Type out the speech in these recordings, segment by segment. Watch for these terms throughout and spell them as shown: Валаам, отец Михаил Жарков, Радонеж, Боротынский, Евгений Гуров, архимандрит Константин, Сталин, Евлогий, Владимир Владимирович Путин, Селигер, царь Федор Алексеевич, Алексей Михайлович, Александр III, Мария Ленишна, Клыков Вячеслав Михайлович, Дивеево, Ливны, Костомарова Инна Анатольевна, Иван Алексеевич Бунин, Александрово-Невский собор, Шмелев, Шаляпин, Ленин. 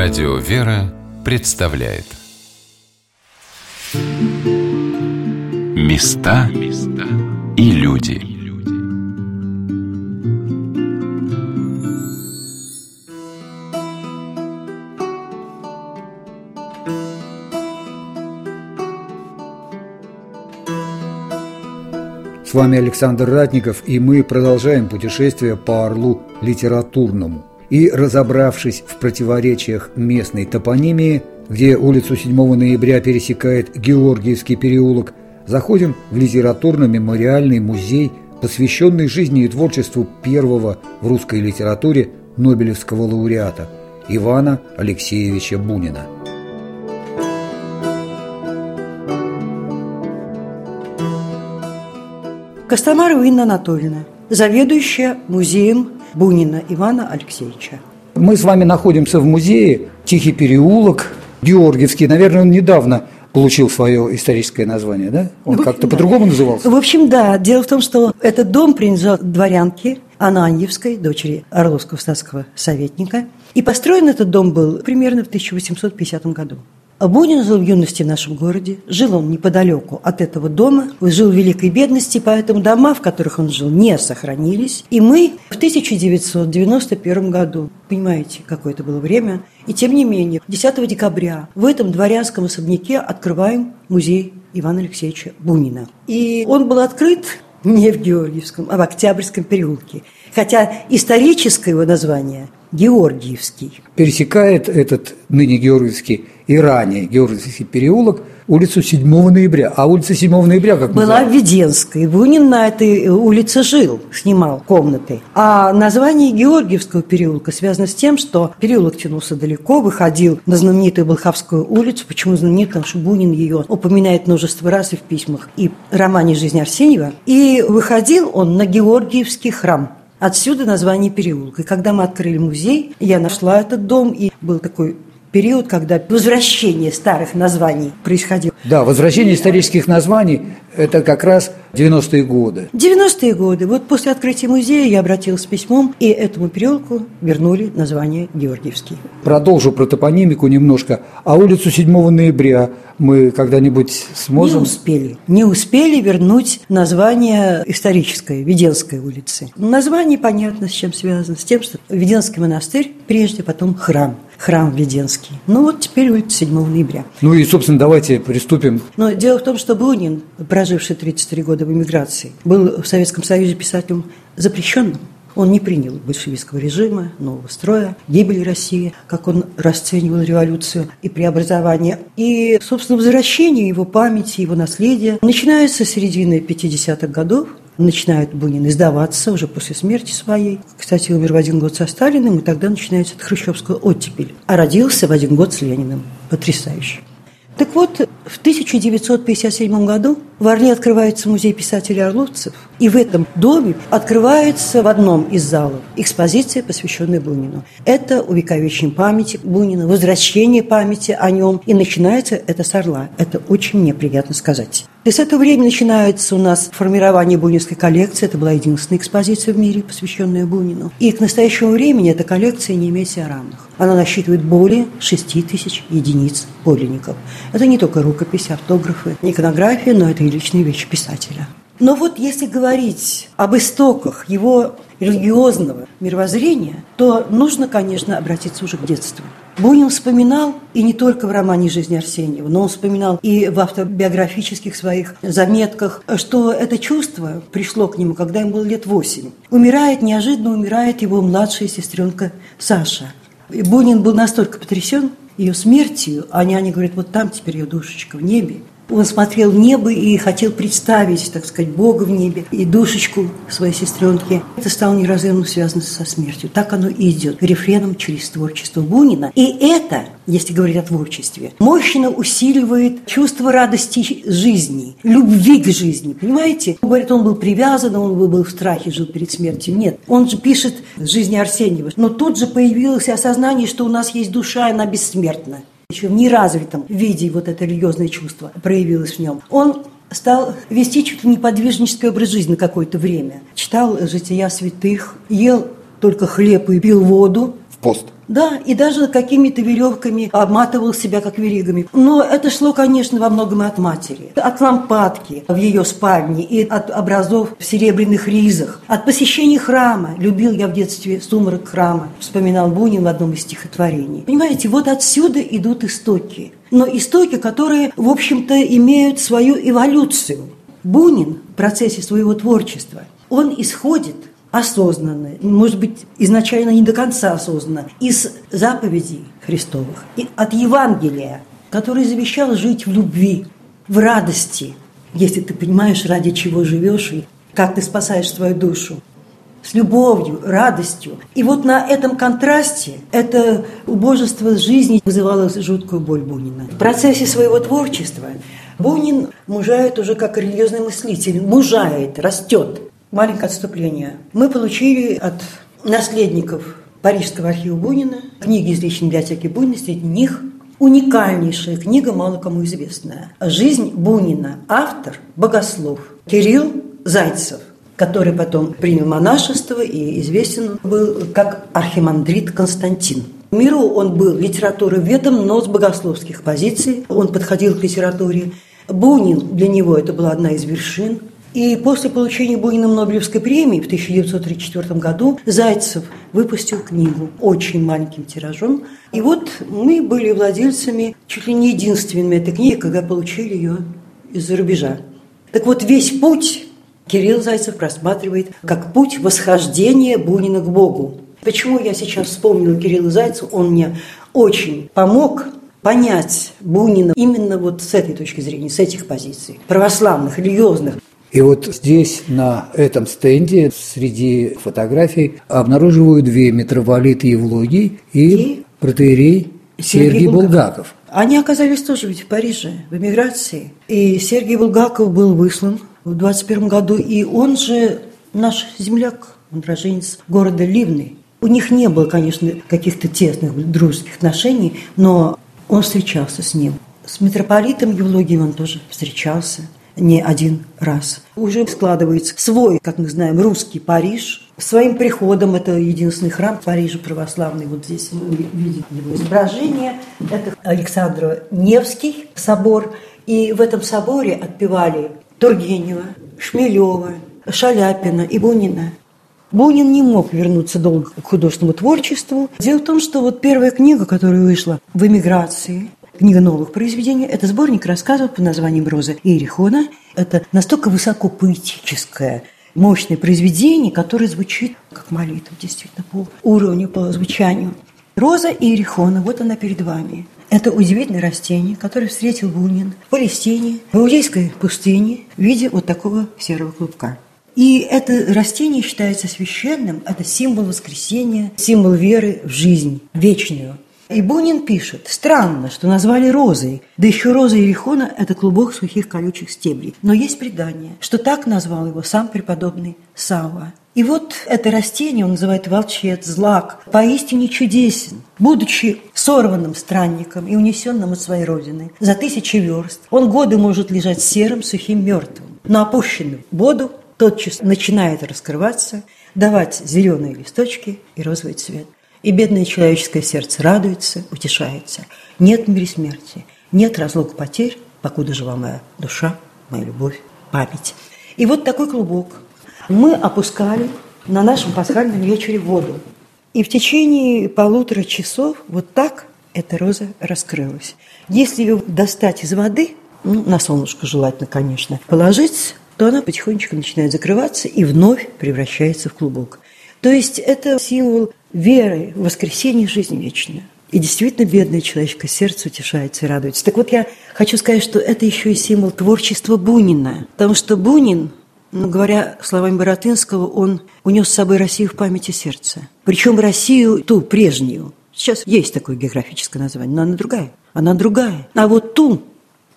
Радио «Вера» представляет «Места и люди». С вами Александр Ратников, и мы продолжаем путешествие по Орлу литературному. И, разобравшись в противоречиях местной топонимии, где улицу 7 ноября пересекает Георгиевский переулок, заходим в литературно-мемориальный музей, посвященный жизни и творчеству первого в русской литературе нобелевского лауреата Ивана Алексеевича Бунина. Костомарова Инна Анатольевна, заведующая музеем Бунина Ивана Алексеевича. Мы с вами находимся в музее «Тихий переулок», Георгиевский. Наверное, он недавно получил свое историческое название, да? Он по-другому назывался? В общем, да. Дело в том, что этот дом принадлежал дворянке Ананьевской, дочери Орловского статского советника. И построен этот дом был примерно в 1850 году. Бунин жил в юности в нашем городе. Жил он неподалеку от этого дома. Он жил в великой бедности, поэтому дома, в которых он жил, не сохранились. И мы в 1991 году, понимаете, какое это было время, и тем не менее, 10 декабря в этом дворянском особняке открываем музей Ивана Алексеевича Бунина. И он был открыт не в Георгиевском, а в Октябрьском переулке. Хотя историческое его название – Георгиевский. Пересекает этот ныне Георгиевский и ранее Георгиевский переулок улицу 7 ноября. А улица 7 ноября, как мы знаем, была Введенская. Бунин на этой улице жил, снимал комнаты. А название Георгиевского переулка связано с тем, что переулок тянулся далеко, выходил на знаменитую Болховскую улицу. Почему знаменитую? Потому что Бунин ее упоминает множество раз и в письмах, и в романе «Жизнь Арсеньева». И выходил он на Георгиевский храм. Отсюда название переулка. И когда мы открыли музей, я нашла этот дом, и был такой период, когда возвращение старых названий происходило. Да, возвращение исторических названий – это как раз 90-е годы. 90-е годы. Вот после открытия музея я обратилась с письмом, и этому переулку вернули название Георгиевский. Продолжу про топонимику немножко. А улицу 7 ноября мы когда-нибудь сможем? Не успели вернуть название историческое, Введенской улицы. Название понятно, с чем связано. С тем, что Введенский монастырь, прежде, потом храм. Храм Введенский. Ну вот теперь улица 7 ноября. Ну и, собственно, давайте приступим. Но дело в том, что Бунин, проживший 33 года в эмиграции, был в Советском Союзе писателем запрещенным. Он не принял большевистского режима, нового строя, гибели России, как он расценивал революцию и преобразование. И, собственно, возвращение его памяти, его наследия начинается с середины 50-х годов. Начинает Бунин издаваться уже после смерти своей. Кстати, умер в один год со Сталиным, и тогда начинается хрущевская оттепель. А родился в один год с Лениным. Потрясающе. Так вот, в 1957 году в Орле открывается музей писателей-орловцев, и в этом доме открывается в одном из залов экспозиция, посвященная Бунину. Это увековечение памяти Бунина, возвращение памяти о нем, и начинается это с Орла. Это очень мне приятно сказать. И с этого времени начинается у нас формирование бунинской коллекции. Это была единственная экспозиция в мире, посвященная Бунину. И к настоящему времени эта коллекция не имеет себе равных. Она насчитывает более 6000 единиц подлинников. Это не только рукописи, автографы, иконография, но это и личные вещи писателя. Но вот если говорить об истоках его религиозного мировоззрения, то нужно, конечно, обратиться уже к детству. Бунин вспоминал, и не только в романе «Жизнь Арсеньева», но он вспоминал и в автобиографических своих заметках, что это чувство пришло к нему, когда ему было лет 8. Неожиданно умирает его младшая сестренка Саша. И Бунин был настолько потрясен ее смертью, а няня говорит: вот там теперь ее душечка в небе. Он смотрел в небо и хотел представить, так сказать, Бога в небе и душечку своей сестренки. Это стало неразрывно связано со смертью. Так оно и идет рефреном через творчество Бунина. И это, если говорить о творчестве, мощно усиливает чувство радости жизни, любви к жизни, понимаете? Говорит, он был привязан, он был в страхе, жил перед смертью. Нет, он же пишет «Жизнь Арсеньева». Но тут же появилось осознание, что у нас есть душа, и она бессмертна. Еще в неразвитом виде вот это религиозное чувство проявилось в нем. Он стал вести чуть ли не подвижнический образ жизни какое-то время. Читал жития святых, ел только хлеб и пил воду. В пост. Да, и даже какими-то веревками обматывал себя, как веригами. Но это шло, конечно, во многом от матери. От лампадки в ее спальне и от образов в серебряных ризах. От посещения храма. Любил я в детстве сумрак храма, вспоминал Бунин в одном из стихотворений. Понимаете, вот отсюда идут истоки. Но истоки, которые, в общем-то, имеют свою эволюцию. Бунин в процессе своего творчества, он исходит осознанно, может быть, изначально не до конца осознанно, из заповедей Христовых, и от Евангелия, который завещал жить в любви, в радости, если ты понимаешь, ради чего живешь и как ты спасаешь свою душу, с любовью, радостью. И вот на этом контрасте это убожество жизни вызывало жуткую боль Бунина. В процессе своего творчества Бунин мужает уже как религиозный мыслитель, мужает, растет. Маленькое отступление. Мы получили от наследников Парижского архива Бунина книги из личной библиотеки Бунина, среди них уникальнейшая книга, мало кому известная. «Жизнь Бунина». Автор – богослов Кирилл Зайцев, который потом принял монашество и известен был как архимандрит Константин. Миру он был литературоведом, но с богословских позиций. Он подходил к литературе. Бунин для него это была одна из вершин. И после получения Буниным Нобелевской премии в 1934 году Зайцев выпустил книгу очень маленьким тиражом. И вот мы были владельцами чуть ли не единственными этой книги, когда получили ее из-за рубежа. Так вот, весь путь Кирилл Зайцев просматривает как путь восхождения Бунина к Богу. Почему я сейчас вспомнила Кирилла Зайцева? Он мне очень помог понять Бунина именно вот с этой точки зрения, с этих позиций, православных, религиозных. И вот здесь, на этом стенде, среди фотографий, обнаруживают две: митрополит Евлогий и протоиерей Сергий Булгаков. Они оказались тоже ведь в Париже, в эмиграции. И Сергий Булгаков был выслан в 1921 году, и он же наш земляк, он уроженец города Ливны. У них не было, конечно, каких-то тесных дружеских отношений, но он встречался с ним. С митрополитом Евлогием он тоже встречался. Не один раз. Уже складывается свой, как мы знаем, русский Париж. Своим приходом, это единственный храм в Париже православный, вот здесь мы видим его изображение, это Александрово-Невский собор. И в этом соборе отпевали Тургенева, Шмелева, Шаляпина и Бунина. Бунин не мог вернуться долго к художественному творчеству. Дело в том, что вот первая книга, которая вышла в эмиграции, книга новых произведений – это сборник рассказов под названием «Роза Иерихона». Это настолько высокопоэтическое, мощное произведение, которое звучит как молитва, действительно, по уровню, по звучанию. «Роза Иерихона», вот она перед вами. Это удивительное растение, которое встретил Бунин в Палестине, в иудейской пустыне, в виде вот такого серого клубка. И это растение считается священным, это символ воскресения, символ веры в жизнь вечную. И Бунин пишет: странно, что назвали розой, да еще роза Иерихона – это клубок сухих колючих стеблей. Но есть предание, что так назвал его сам преподобный Савва. И вот это растение он называет волчец, злак, поистине чудесен. Будучи сорванным странником и унесенным от своей родины за 1000 верст, он годы может лежать серым, сухим, мертвым, но опущенным в воду тотчас начинает раскрываться, давать зеленые листочки и розовый цвет. И бедное человеческое сердце радуется, утешается. Нет в мире смерти, нет разлук, потерь, покуда жива моя душа, моя любовь, память. И вот такой клубок мы опускали на нашем пасхальном вечере в воду. И в течение 1,5 часа вот так эта роза раскрылась. Если ее достать из воды, на солнышко желательно, конечно, положить, то она потихонечку начинает закрываться и вновь превращается в клубок. То есть это символ веры в воскресение, жизнь вечная. И действительно, бедное человеческое сердце утешается и радуется. Так вот, я хочу сказать, что это еще и символ творчества Бунина. Потому что Бунин, говоря словами Боротынского, он унес с собой Россию в памяти сердца. Причем Россию ту, прежнюю. Сейчас есть такое географическое название, но она другая. Она другая. А вот ту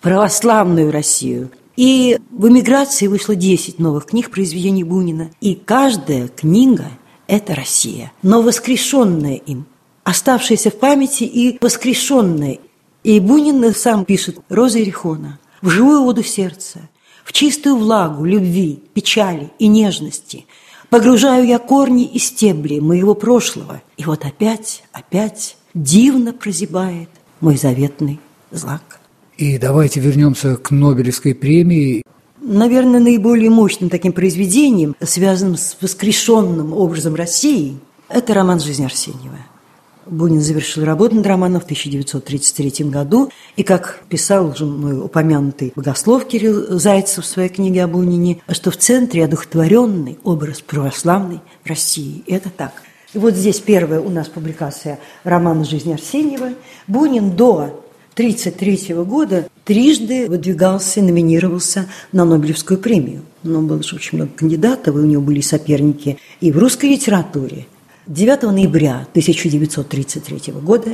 православную Россию. И в эмиграции вышло 10 новых книг произведений Бунина. И каждая книга – это Россия, но воскрешенная им, оставшаяся в памяти и воскрешенная. И Бунин сам пишет: «Роза Иерихона, в живую воду сердца, в чистую влагу любви, печали и нежности, Погружаю я корни и стебли моего прошлого, и вот опять дивно прозябает мой заветный злак. И давайте вернемся к Нобелевской премии. Наверное, наиболее мощным таким произведением, связанным с воскрешенным образом России, это роман «Жизнь Арсеньева». Бунин завершил работу над романом в 1933 году, и, как писал уже мой упомянутый богослов Кирилл Зайцев в своей книге о Бунине, что в центре одухотворенный образ православной России. Это так. И вот здесь первая у нас публикация романа «Жизнь Арсеньева». Бунин до 1933 года трижды выдвигался и номинировался на Нобелевскую премию. Но было же очень много кандидатов, и у него были соперники и в русской литературе. 9 ноября 1933 года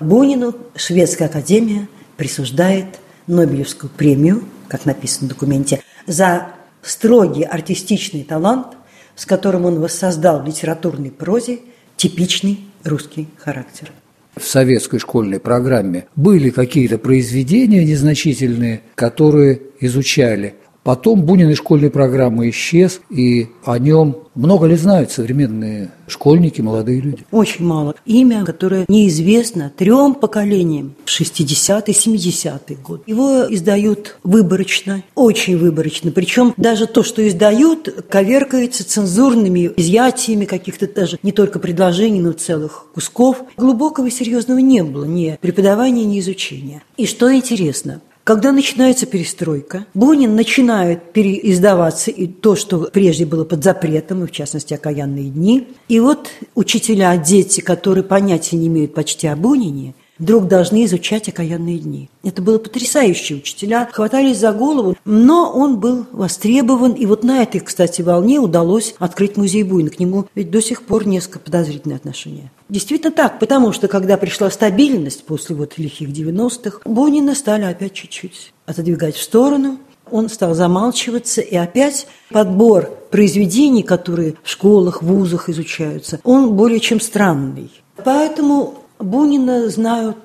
Бунину Шведская академия присуждает Нобелевскую премию, как написано в документе, за строгий артистичный талант, с которым он воссоздал в литературной прозе типичный русский характер. В советской школьной программе были какие-то произведения незначительные, которые изучали. Потом Бунин из школьной программы исчез, и о нем много ли знают современные школьники, молодые люди? Очень мало. Имя, которое неизвестно 3 поколениям, 60-е, 70-е годы. Его издают выборочно, очень выборочно. Причем даже то, что издают, коверкается цензурными изъятиями каких-то даже не только предложений, но целых кусков. Глубокого и серьезного не было ни преподавания, ни изучения. И что интересно, когда начинается перестройка, Бунин начинает переиздаваться и то, что прежде было под запретом, и в частности «Окаянные дни». И вот учителя, дети, которые понятия не имеют почти о Бунине, вдруг должны изучать «Окаянные дни». Это было потрясающе. Учителя хватались за голову, но он был востребован. И вот на этой, кстати, волне удалось открыть музей Бунина. К нему ведь до сих пор несколько подозрительные отношения. Действительно так, потому что, когда пришла стабильность после вот лихих 90-х, Бунина стали опять чуть-чуть отодвигать в сторону. Он стал замалчиваться, и опять подбор произведений, которые в школах, вузах изучаются, он более чем странный. Поэтому Бунина знают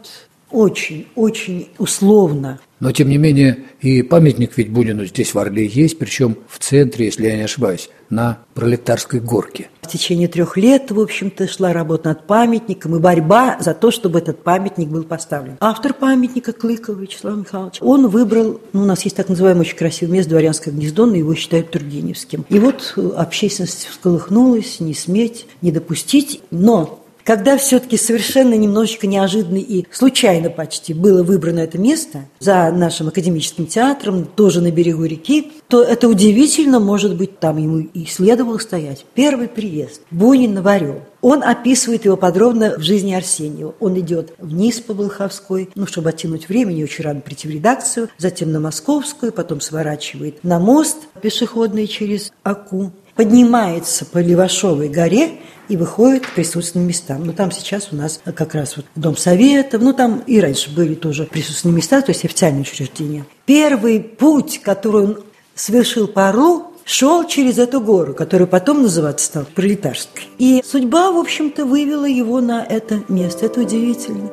очень-очень условно. Но, тем не менее, и памятник ведь Бунину здесь в Орле есть, причем в центре, если я не ошибаюсь, на Пролетарской горке. В течение 3 лет, в общем-то, шла работа над памятником и борьба за то, чтобы этот памятник был поставлен. Автор памятника Клыков Вячеслав Михайлович, он выбрал, у нас есть так называемое очень красивое место Дворянское гнездо, но его считают Тургеневским. И вот общественность всколыхнулась, не сметь, не допустить, но когда все-таки совершенно немножечко неожиданно и случайно почти было выбрано это место за нашим академическим театром, тоже на берегу реки, то это удивительно, может быть, там ему и следовало стоять. Первый приезд Бунина в Орел. Он описывает его подробно в «Жизни Арсеньева». Он идет вниз по Болховской, чтобы оттянуть время, не очень рано прийти в редакцию, затем на Московскую, потом сворачивает на мост пешеходный через Аку, поднимается по Левашовой горе и выходит к присутственным местам. Но там сейчас у нас как раз вот Дом Советов, там и раньше были тоже присутственные места, то есть официальные учреждения. Первый путь, который он совершил по Орлу, шел через эту гору, которая потом называться стала Пролетарской. И судьба, в общем-то, вывела его на это место. Это удивительно.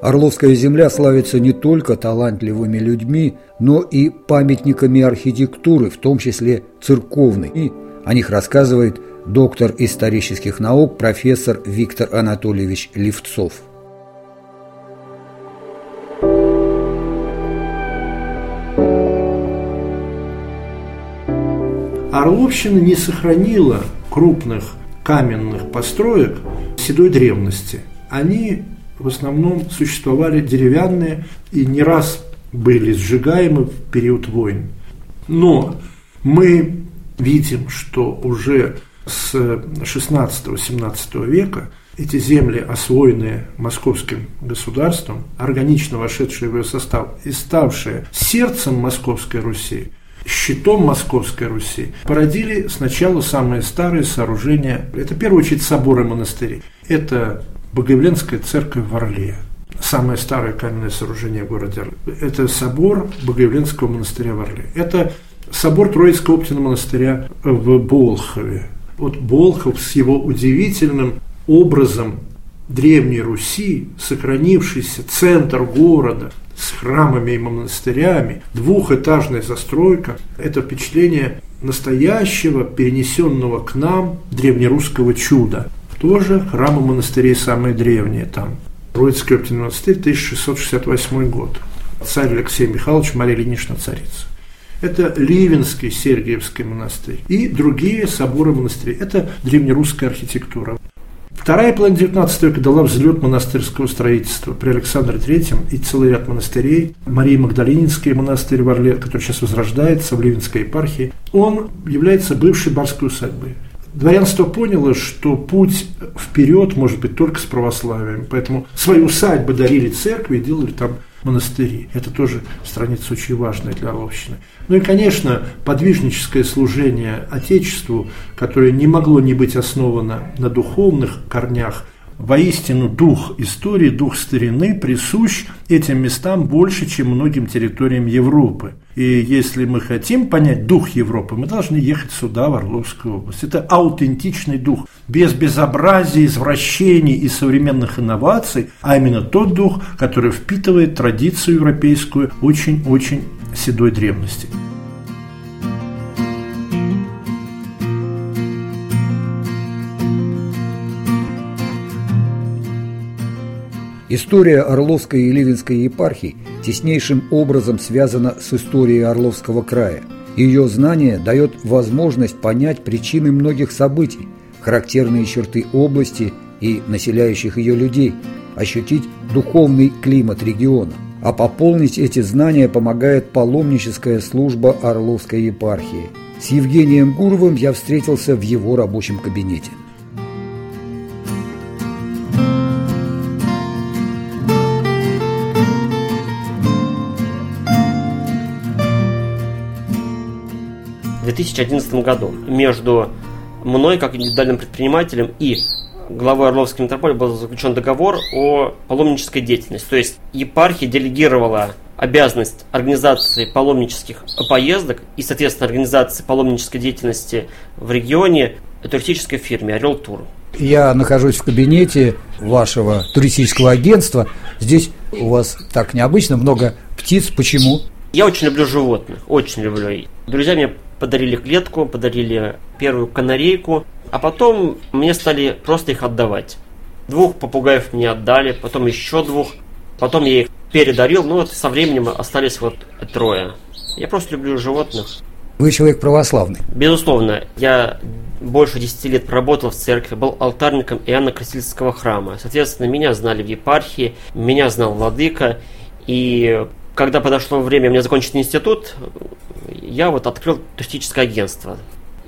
Орловская земля славится не только талантливыми людьми, но и памятниками архитектуры, в том числе церковной. И о них рассказывает доктор исторических наук, профессор Виктор Анатольевич Левцов. Орловщина не сохранила крупных каменных построек седой древности. Они в основном существовали деревянные и не раз были сжигаемы в период войн. Но мы видим, что уже с XVI-XVII века эти земли, освоенные московским государством, органично вошедшие в ее состав и ставшие сердцем Московской Руси, щитом Московской Руси, породили сначала самые старые сооружения. Это, в первую очередь, соборы монастырей. Это Богоявленская церковь в Орле, самое старое каменное сооружение в городе Орле. Это собор Богоявленского монастыря в Орле. Это собор Троицкого Оптиного монастыря в Болхове. Вот Болхов с его удивительным образом Древней Руси сохранившийся центр города с храмами и монастырями, двухэтажная застройка – это впечатление настоящего, перенесенного к нам древнерусского чуда. Тоже храмы монастырей самые древние там. Троицкий оптин монастырь, 1668 год. Царь Алексей Михайлович, Мария Ленишна, царица. Это Ливенский Сергиевский монастырь и другие соборы монастырей. Это древнерусская архитектура. Вторая половина 19 века дала взлет монастырского строительства при Александре III и целый ряд монастырей. Марии Магдалининский монастырь в Орле, который сейчас возрождается в Ливенской епархии, он является бывшей барской усадьбой. Дворянство поняло, что путь вперед может быть только с православием, поэтому свою усадьбу дарили церкви и делали там монастыри. Это тоже страница очень важная для Орловщины. Ну и, конечно, подвижническое служение Отечеству, которое не могло не быть основано на духовных корнях, воистину дух истории, дух старины присущ этим местам больше, чем многим территориям Европы. И если мы хотим понять дух Европы, мы должны ехать сюда, в Орловскую область. Это аутентичный дух, без безобразия, извращений и современных инноваций, а именно тот дух, который впитывает традицию европейскую очень-очень седой древности. История Орловской и Ливенской епархий теснейшим образом связана с историей Орловского края. Ее знание дает возможность понять причины многих событий, характерные черты области и населяющих ее людей, ощутить духовный климат региона. А пополнить эти знания помогает паломническая служба Орловской епархии. С Евгением Гуровым я встретился в его рабочем кабинете. В 2011 году между мной, как индивидуальным предпринимателем, и главой Орловской митрополии был заключен договор о паломнической деятельности. То есть епархия делегировала обязанность организации паломнических поездок и, соответственно, организации паломнической деятельности в регионе туристической фирме «Орел Тур». Я нахожусь в кабинете вашего туристического агентства. Здесь у вас так необычно, много птиц. Почему? Я очень люблю животных, очень люблю. Друзья мне подарили клетку, подарили первую канарейку, а потом мне стали просто их отдавать. 2 попугаев мне отдали, потом еще 2, потом я их передарил, вот со временем остались 3. Я просто люблю животных. Вы человек православный? Безусловно, я больше 10 лет проработал в церкви, был алтарником Иоанна Крестительского храма. Соответственно, меня знали в епархии, меня знал владыка, и когда подошло время мне закончить институт, я открыл туристическое агентство.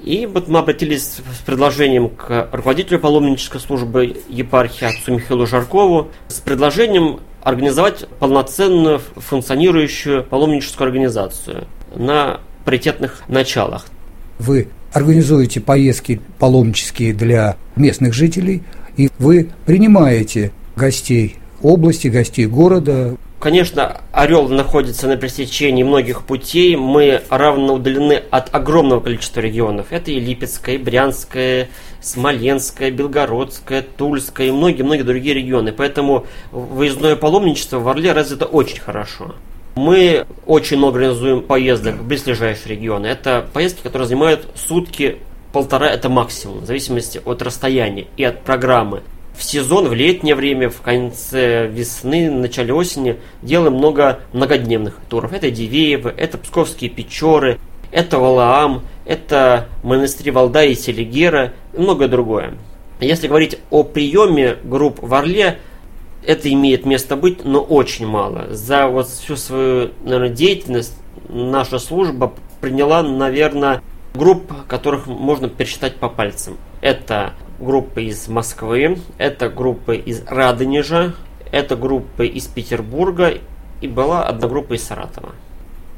И мы обратились с предложением к руководителю паломнической службы епархии отцу Михаилу Жаркову с предложением организовать полноценную функционирующую паломническую организацию на паритетных началах. Вы организуете поездки паломнические для местных жителей, и вы принимаете гостей области, гостей города. Конечно, Орел находится на пересечении многих путей, мы равно удалены от огромного количества регионов. Это и Липецкая, и Брянская, Смоленская, Белгородская, Тульская и многие-многие другие регионы. Поэтому выездное паломничество в Орле развито очень хорошо. Мы очень много организуем поездок в близлежащие регионы. Это поездки, которые занимают сутки, 1,5, это максимум, в зависимости от расстояния и от программы. В сезон, в летнее время, в конце весны, в начале осени делаем много многодневных туров. Это Дивеево, это Псковские Печоры, это Валаам, это монастыри Валдая и Селигера и многое другое. Если говорить о приеме групп в Орле, это имеет место быть, но очень мало. За всю свою, деятельность наша служба приняла, групп, которых можно пересчитать по пальцам. Это группы из Москвы, это группы из Радонежа, это группы из Петербурга и была одна группа из Саратова.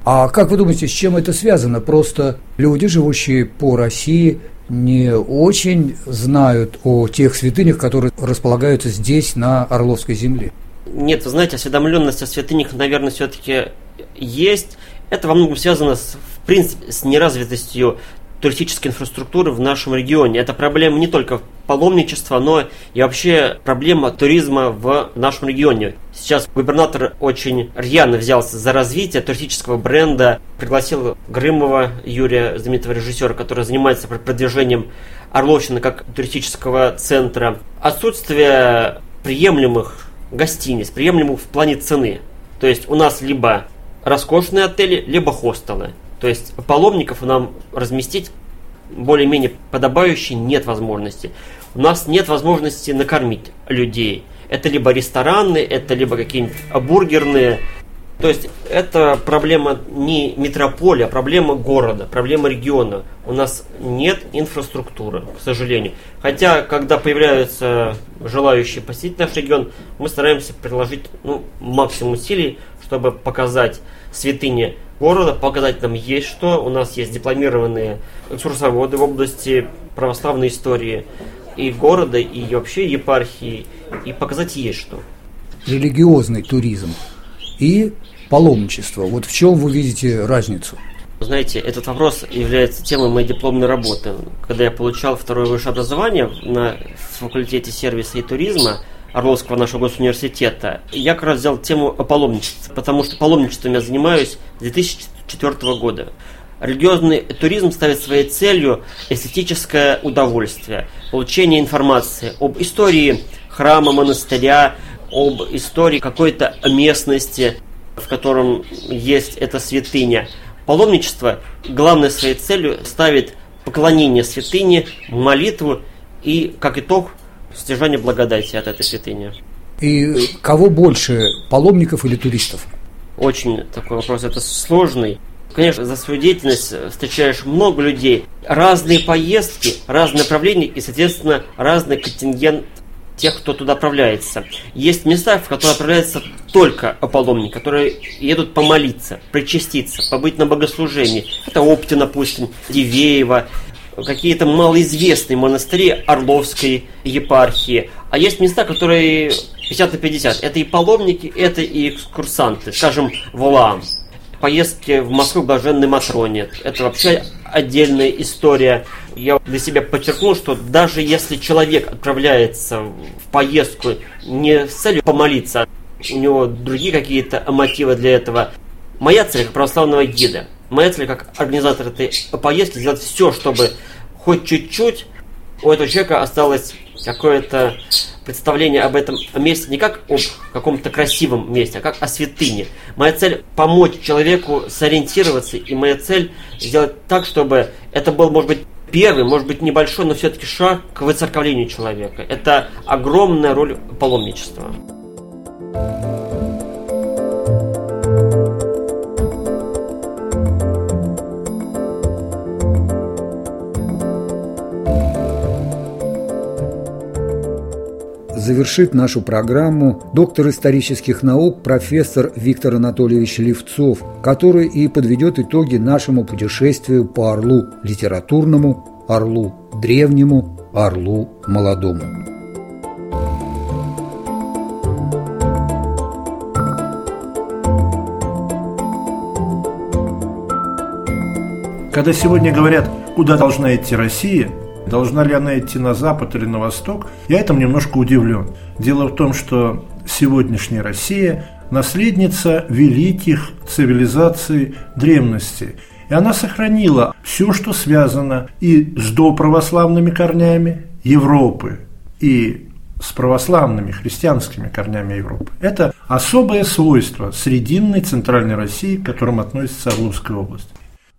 А как вы думаете, с чем это связано? Просто люди, живущие по России, не очень знают о тех святынях, которые располагаются здесь, на Орловской земле? Нет, вы знаете, осведомленность о святынях, все-таки есть. Это во многом связано с неразвитостью туристической инфраструктуры в нашем регионе. Это проблема не только паломничества, но и вообще проблема туризма в нашем регионе. Сейчас губернатор очень рьяно взялся за развитие туристического бренда, пригласил Грымова Юрия, знаменитого режиссера, который занимается продвижением Орловщины как туристического центра. Отсутствие приемлемых гостиниц, приемлемых в плане цены. То есть у нас либо роскошные отели, либо хостелы. То есть паломников нам разместить более-менее подобающей нет возможности. У нас нет возможности накормить людей. Это либо рестораны, это либо какие-нибудь бургерные. То есть это проблема не метрополии, а проблема города, проблема региона. У нас нет инфраструктуры, к сожалению. Хотя, когда появляются желающие посетить наш регион, мы стараемся приложить максимум усилий, чтобы показать святыни города, показать нам есть что. У нас есть дипломированные экскурсоводы в области православной истории и города, и вообще епархии, и показать есть что. Религиозный туризм и паломничество. Вот в чем вы видите разницу? Знаете, этот вопрос является темой моей дипломной работы. Когда я получал второе высшее образование на факультете сервиса и туризма Орловского нашего госуниверситета, я как раз взял тему паломничества, потому что паломничеством я занимаюсь с 2004 года. Религиозный туризм ставит своей целью эстетическое удовольствие, получение информации об истории храма, монастыря, об истории какой-то местности, в котором есть эта святыня. Паломничество главной своей целью ставит поклонение святыне, молитву и, как итог, стяжание благодати от этой святыни. И кого больше, паломников или туристов? Очень такой вопрос, это сложный. Конечно, за свою деятельность встречаешь много людей. Разные поездки, разные направления и, соответственно, разный контингент тех, кто туда отправляется. Есть места, в которые отправляются только паломники, которые едут помолиться, причаститься, побыть на богослужении. Это Оптина, допустим, Дивеево, какие-то малоизвестные монастыри Орловской епархии. А есть места, которые 50 на 50. Это и паломники, это и экскурсанты. Скажем, Валаам. Поездки в Москву к Блаженной Матроне. Это вообще отдельная история. Я для себя подчеркнул, что даже если человек отправляется в поездку не с целью помолиться, у него другие какие-то мотивы для этого. Моя цель как православного гида, моя цель как организатор этой поездки сделать все, чтобы хоть чуть-чуть у этого человека осталось какое-то представление об этом месте не как об каком-то красивом месте, а как о святыне. Моя цель – помочь человеку сориентироваться, и моя цель – сделать так, чтобы это был, может быть, первый, может быть, небольшой, но все-таки шаг к воцерковлению человека. Это огромная роль паломничества. Завершит нашу программу доктор исторических наук, профессор Виктор Анатольевич Левцов, который и подведет итоги нашему путешествию по Орлу литературному, Орлу древнему, Орлу молодому. Когда сегодня говорят, куда должна идти Россия, должна ли она идти на запад или на восток, я этому немножко удивлен. Дело в том, что сегодняшняя Россия – наследница великих цивилизаций древности. И она сохранила все, что связано и с доправославными корнями Европы, и с православными христианскими корнями Европы. Это особое свойство срединной центральной России, к которым относится Орловская область.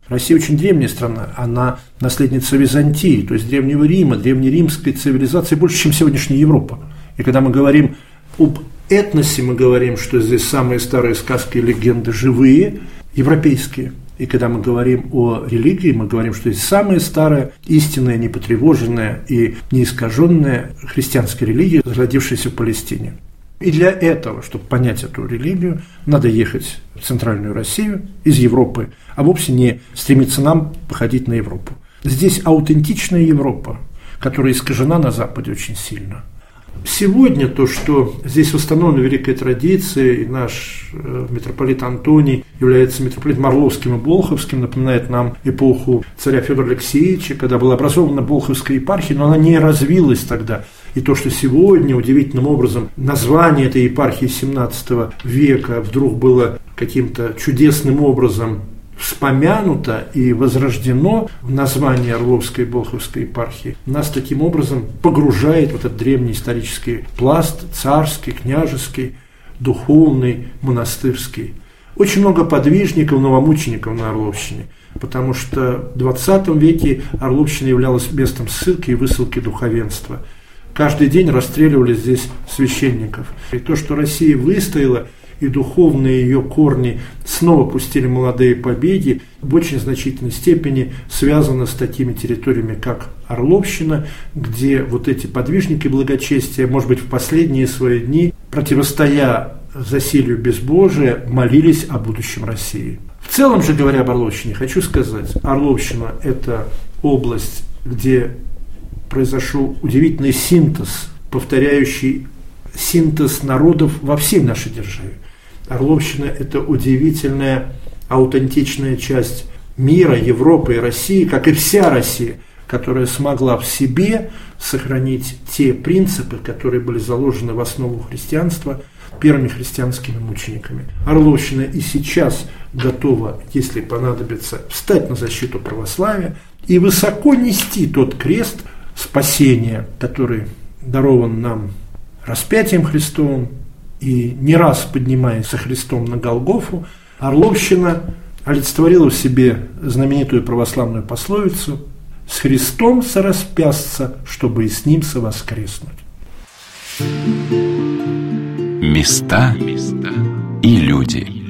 Россия очень древняя страна, она наследница Византии, то есть Древнего Рима, древнеримской цивилизации больше, чем сегодняшняя Европа. И когда мы говорим об этносе, мы говорим, что здесь самые старые сказки и легенды живые, европейские. И когда мы говорим о религии, мы говорим, что здесь самая старая, истинная, непотревоженная и неискаженная христианская религия, зародившаяся в Палестине. И для этого, чтобы понять эту религию, надо ехать в Центральную Россию из Европы, а вовсе не стремиться нам походить на Европу. Здесь аутентичная Европа, которая искажена на Западе очень сильно. Сегодня то, что здесь установлена великая традиция, и наш митрополит Антоний является митрополитом Орловским и Болховским, напоминает нам эпоху царя Федора Алексеевича, когда была образована Болховская епархия, но она не развилась тогда. И то, что сегодня удивительным образом название этой епархии XVII века вдруг было каким-то чудесным образом вспомянуто и возрождено в названии Орловской и Болховской епархии, нас таким образом погружает в этот древний исторический пласт, царский, княжеский, духовный, монастырский. Очень много подвижников, новомучеников на Орловщине, потому что в XX веке Орловщина являлась местом ссылки и высылки духовенства. Каждый день расстреливали здесь священников. И то, что Россия выстояла, и духовные ее корни снова пустили молодые побеги, в очень значительной степени связано с такими территориями, как Орловщина, где вот эти подвижники благочестия, может быть, в последние свои дни, противостоя засилию безбожия, молились о будущем России. В целом же, говоря об Орловщине, хочу сказать, Орловщина – это область, где произошел удивительный синтез, повторяющий синтез народов во всей нашей державе. Орловщина – это удивительная, аутентичная часть мира, Европы и России, как и вся Россия, которая смогла в себе сохранить те принципы, которые были заложены в основу христианства первыми христианскими мучениками. Орловщина и сейчас готова, если понадобится, встать на защиту православия и высоко нести тот крест спасения, который дарован нам распятием Христовым. И не раз поднимаясь со Христом на Голгофу, Орловщина олицетворила в себе знаменитую православную пословицу: «С Христом сораспясться, чтобы и с Ним совоскреснуть». Места и люди.